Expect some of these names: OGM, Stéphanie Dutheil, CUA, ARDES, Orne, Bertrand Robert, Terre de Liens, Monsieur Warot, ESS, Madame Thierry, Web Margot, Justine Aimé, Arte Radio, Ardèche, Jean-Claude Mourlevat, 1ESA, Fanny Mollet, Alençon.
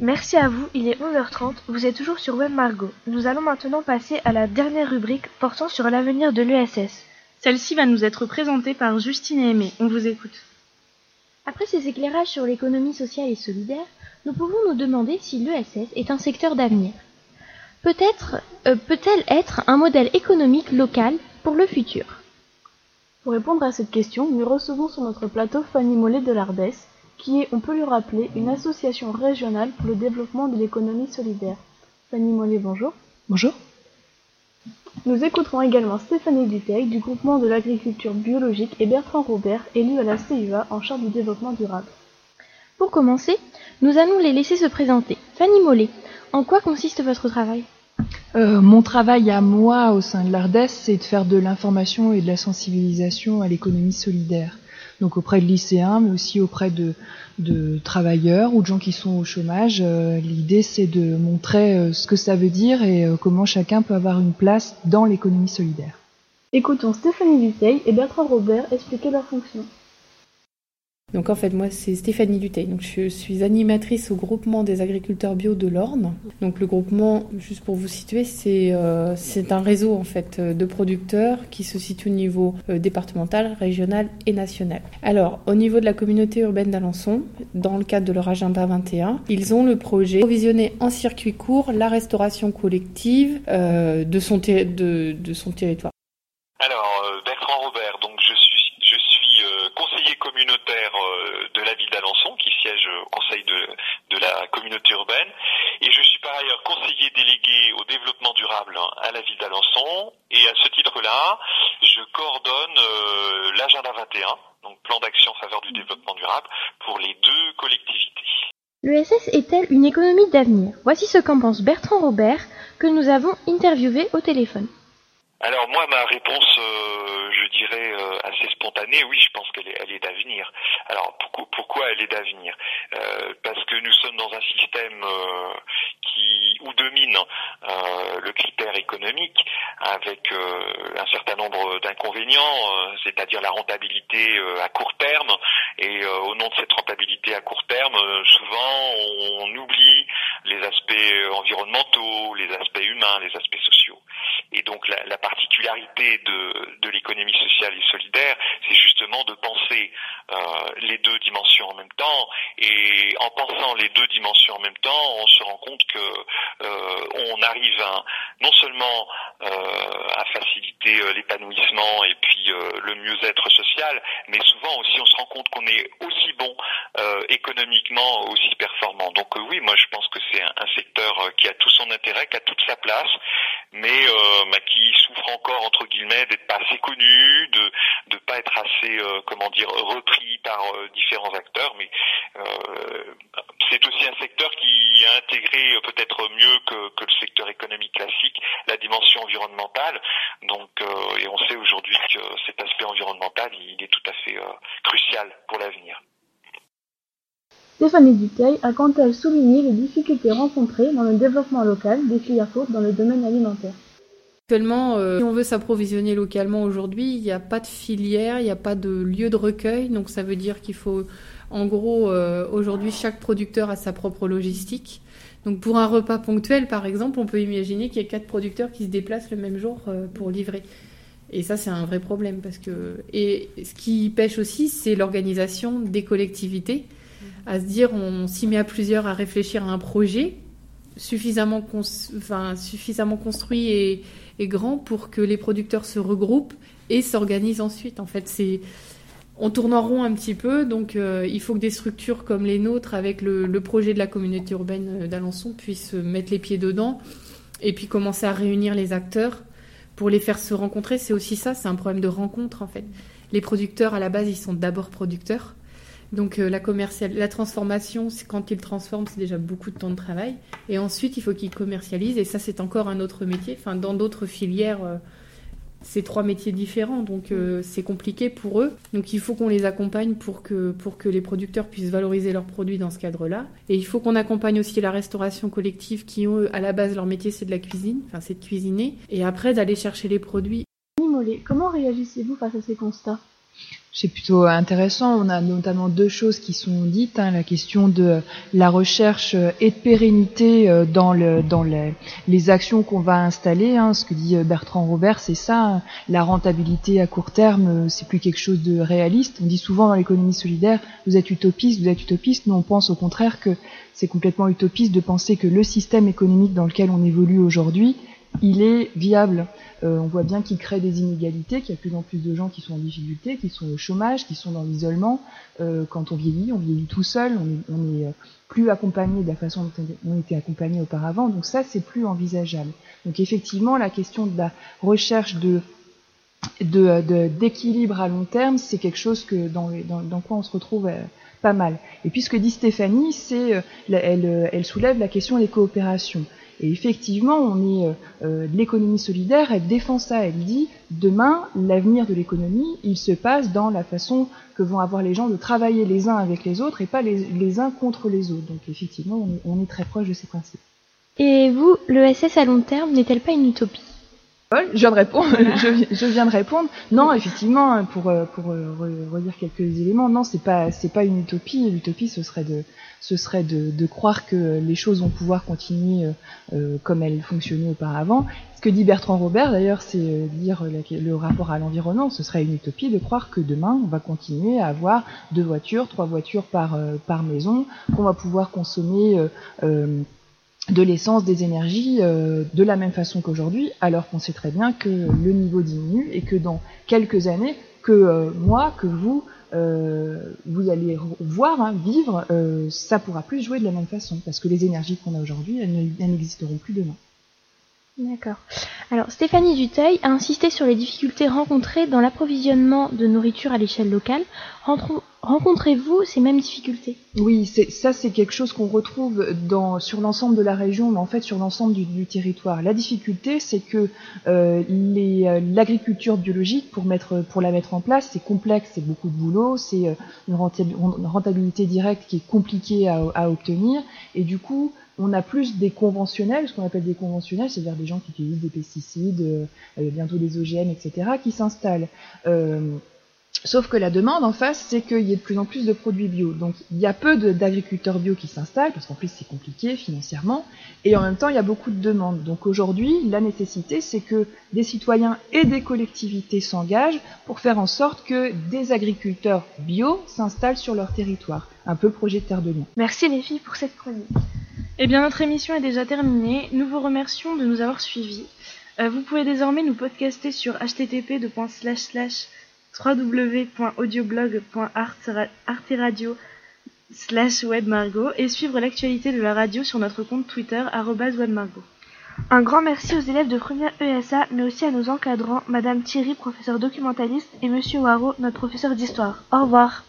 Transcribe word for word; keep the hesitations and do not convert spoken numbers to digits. Merci à vous, il est onze heures trente, vous êtes toujours sur Web Margot. Nous allons maintenant passer à la dernière rubrique portant sur l'avenir de l'E S S. Celle-ci va nous être présentée par Justine Aimé. On vous écoute. Après ces éclairages sur l'économie sociale et solidaire, nous pouvons nous demander si l'E S S est un secteur d'avenir. Peut-être euh, peut-elle être un modèle économique local pour le futur? Pour répondre à cette question, nous recevons sur notre plateau Fanny Mollet de l'Ardèche, qui est, on peut le rappeler, une association régionale pour le développement de l'économie solidaire. Fanny Mollet, bonjour. Bonjour. Nous écouterons également Stéphanie Dutheil du groupement de l'agriculture biologique et Bertrand Robert, élu à la C U A en charge du développement durable. Pour commencer, nous allons les laisser se présenter. Fanny Mollet, en quoi consiste votre travail ? Euh, mon travail à moi au sein de l'ARDES, c'est de faire de l'information et de la sensibilisation à l'économie solidaire. Donc auprès de lycéens, mais aussi auprès de, de travailleurs ou de gens qui sont au chômage. Euh, l'idée, c'est de montrer euh, ce que ça veut dire et euh, comment chacun peut avoir une place dans l'économie solidaire. Écoutons Stéphanie Dutheil et Bertrand Robert expliquer leur fonction. Donc en fait, moi, c'est Stéphanie Dutheil. Donc je suis animatrice au groupement des agriculteurs bio de l'Orne. Donc le groupement, juste pour vous situer, c'est, euh, c'est un réseau en fait de producteurs qui se situe au niveau euh, départemental, régional et national. Alors au niveau de la communauté urbaine d'Alençon, dans le cadre de leur agenda vingt et un, ils ont le projet de provisionner en circuit court la restauration collective euh, de, son ter- de, de son territoire. Alors Bertrand Robert, donc je suis conseiller communautaire de la ville d'Alençon, qui siège au conseil de, de la communauté urbaine. Et je suis par ailleurs conseiller délégué au développement durable à la ville d'Alençon. Et à ce titre-là, je coordonne euh, l'agenda vingt et un, donc plan d'action en faveur du développement durable, pour les deux collectivités. L'E S S est-elle une économie d'avenir ? Voici ce qu'en pense Bertrand Robert, que nous avons interviewé au téléphone. Alors moi, ma réponse, euh, je dirais euh, assez spontanée, oui, je pense qu'elle est, elle est d'avenir. Alors pourquoi, pourquoi elle est d'avenir ? euh, Parce que nous sommes dans un système euh, qui où domine euh, le critère économique, avec euh, un certain nombre d'inconvénients, euh, c'est-à-dire la rentabilité euh, à court terme. Et euh, au nom de cette rentabilité à court terme, euh, souvent on, on oublie les aspects environnementaux, les aspects humains, les aspects sociaux. Et donc la, la particularité de, de l'économie sociale et solidaire, c'est justement de penser euh, les deux dimensions en même temps. Et en pensant les deux dimensions en même temps, on se rend compte que euh, on arrive à, non seulement euh, à faciliter l'épanouissement et puis euh, le mieux-être social, mais souvent aussi on se rend compte qu'on est aussi bon euh, économiquement, aussi performant. Donc euh, oui, moi je pense que c'est un, un secteur qui a tout son intérêt, qui a toute sa place, mais euh, Bah, qui souffre encore, entre guillemets, d'être pas assez connu, de de pas être assez, euh, comment dire, repris par euh, différents acteurs. Mais euh, c'est aussi un secteur qui a intégré euh, peut-être mieux que, que le secteur économique classique la dimension environnementale. Donc, euh, et on sait aujourd'hui que cet aspect environnemental, il est tout à fait euh, crucial pour l'avenir. Stéphanie Dutheil a quant à elle souligné les difficultés rencontrées dans le développement local des filières courtes dans le domaine alimentaire. Actuellement, euh, si on veut s'approvisionner localement aujourd'hui, il n'y a pas de filière, il n'y a pas de lieu de recueil. Donc ça veut dire qu'il faut, en gros, euh, aujourd'hui, chaque producteur a sa propre logistique. Donc pour un repas ponctuel, par exemple, on peut imaginer qu'il y a quatre producteurs qui se déplacent le même jour euh, pour livrer. Et ça, c'est un vrai problème. Parce que... Et ce qui pêche aussi, c'est l'organisation des collectivités. À se dire, on s'y met à plusieurs à réfléchir à un projet suffisamment, cons... enfin, suffisamment construit et... est grand pour que les producteurs se regroupent et s'organisent ensuite. En fait, c'est... on tourne en rond un petit peu, donc euh, il faut que des structures comme les nôtres, avec le, le projet de la communauté urbaine d'Alençon, puissent mettre les pieds dedans et puis commencer à réunir les acteurs pour les faire se rencontrer. C'est aussi ça, c'est un problème de rencontre, en fait. Les producteurs, à la base, ils sont d'abord producteurs. Donc euh, la commercial... la transformation, c'est quand ils transforment, c'est déjà beaucoup de temps de travail. Et ensuite, il faut qu'ils commercialisent. Et ça, c'est encore un autre métier. Enfin, dans d'autres filières, euh, c'est trois métiers différents. Donc euh, c'est compliqué pour eux. Donc il faut qu'on les accompagne pour que, pour que les producteurs puissent valoriser leurs produits dans ce cadre-là. Et il faut qu'on accompagne aussi la restauration collective qui, eux, à la base, leur métier, c'est de la cuisine. Enfin, c'est de cuisiner. Et après, d'aller chercher les produits. Mollet, comment réagissez-vous face à ces constats ? c'est plutôt intéressant. On a notamment deux choses qui sont dites, hein, la question de la recherche et de pérennité dans, le, dans les, les actions qu'on va installer. Hein, ce que dit Bertrand Robert, c'est ça, hein, la rentabilité à court terme, c'est plus quelque chose de réaliste. On dit souvent dans l'économie solidaire, vous êtes utopiste, vous êtes utopiste, mais on pense au contraire que c'est complètement utopiste de penser que le système économique dans lequel on évolue aujourd'hui, il est viable. Euh, on voit bien qu'il crée des inégalités, qu'il y a de plus en plus de gens qui sont en difficulté, qui sont au chômage, qui sont dans l'isolement. Euh, quand on vieillit, on vieillit tout seul, on n'est on plus accompagné de la façon dont on était accompagné auparavant. Donc ça, c'est plus envisageable. Donc effectivement, la question de la recherche de, de, de, d'équilibre à long terme, c'est quelque chose que dans, dans, dans quoi on se retrouve... Euh, pas mal. Et puis ce que dit Stéphanie, c'est elle, elle soulève la question des coopérations. Et effectivement, on est euh, l'économie solidaire, elle défend ça, elle dit demain, l'avenir de l'économie, il se passe dans la façon que vont avoir les gens de travailler les uns avec les autres et pas les, les uns contre les autres. Donc effectivement, on est, on est très proche de ces principes. Et vous, l'E S S à long terme n'est-elle pas une utopie ? Je viens de répondre. Je, je viens de répondre. Non, effectivement, pour pour redire quelques éléments, non, c'est pas c'est pas une utopie. L'utopie, ce serait de ce serait de, de croire que les choses vont pouvoir continuer euh, comme elles fonctionnaient auparavant. Ce que dit Bertrand Robert, d'ailleurs, c'est dire la, le rapport à l'environnement. Ce serait une utopie de croire que demain, on va continuer à avoir deux voitures, trois voitures par euh, par maison, qu'on va pouvoir consommer. Euh, euh, de l'essence, des énergies, euh, de la même façon qu'aujourd'hui, alors qu'on sait très bien que le niveau diminue et que dans quelques années, que euh, moi, que vous, euh, vous allez voir, hein, vivre, euh, ça pourra plus jouer de la même façon, parce que les énergies qu'on a aujourd'hui, elles n'existeront plus demain. D'accord. Alors, Stéphanie Dutheil a insisté sur les difficultés rencontrées dans l'approvisionnement de nourriture à l'échelle locale. Rentrons Rencontrez-vous ces mêmes difficultés ? Oui, c'est, ça c'est quelque chose qu'on retrouve dans, sur l'ensemble de la région, mais en fait sur l'ensemble du, du territoire. La difficulté, c'est que euh, les, l'agriculture biologique, pour, mettre, pour la mettre en place, c'est complexe, c'est beaucoup de boulot, c'est une rentabilité directe qui est compliquée à, à obtenir, et du coup... on a plus des conventionnels, ce qu'on appelle des conventionnels, c'est-à-dire des gens qui utilisent des pesticides, euh, bientôt des O G M, et cetera, qui s'installent. Euh, sauf que la demande en face, c'est qu'il y ait de plus en plus de produits bio. Donc il y a peu de, d'agriculteurs bio qui s'installent, parce qu'en plus c'est compliqué financièrement, et en même temps il y a beaucoup de demandes. Donc aujourd'hui, la nécessité, c'est que des citoyens et des collectivités s'engagent pour faire en sorte que des agriculteurs bio s'installent sur leur territoire. Un peu projet Terre de Liens. Merci les filles pour cette chronique. Eh bien, notre émission est déjà terminée. Nous vous remercions de nous avoir suivis. Euh, vous pouvez désormais nous podcaster sur h t t p deux points slash slash w w w point audioblog point arte radio slash webmargot et suivre l'actualité de la radio sur notre compte Twitter arobase webmargot. Un grand merci aux élèves de première E S A, mais aussi à nos encadrants, Madame Thierry, professeure documentaliste, et Monsieur Warot, notre professeur d'histoire. Au revoir.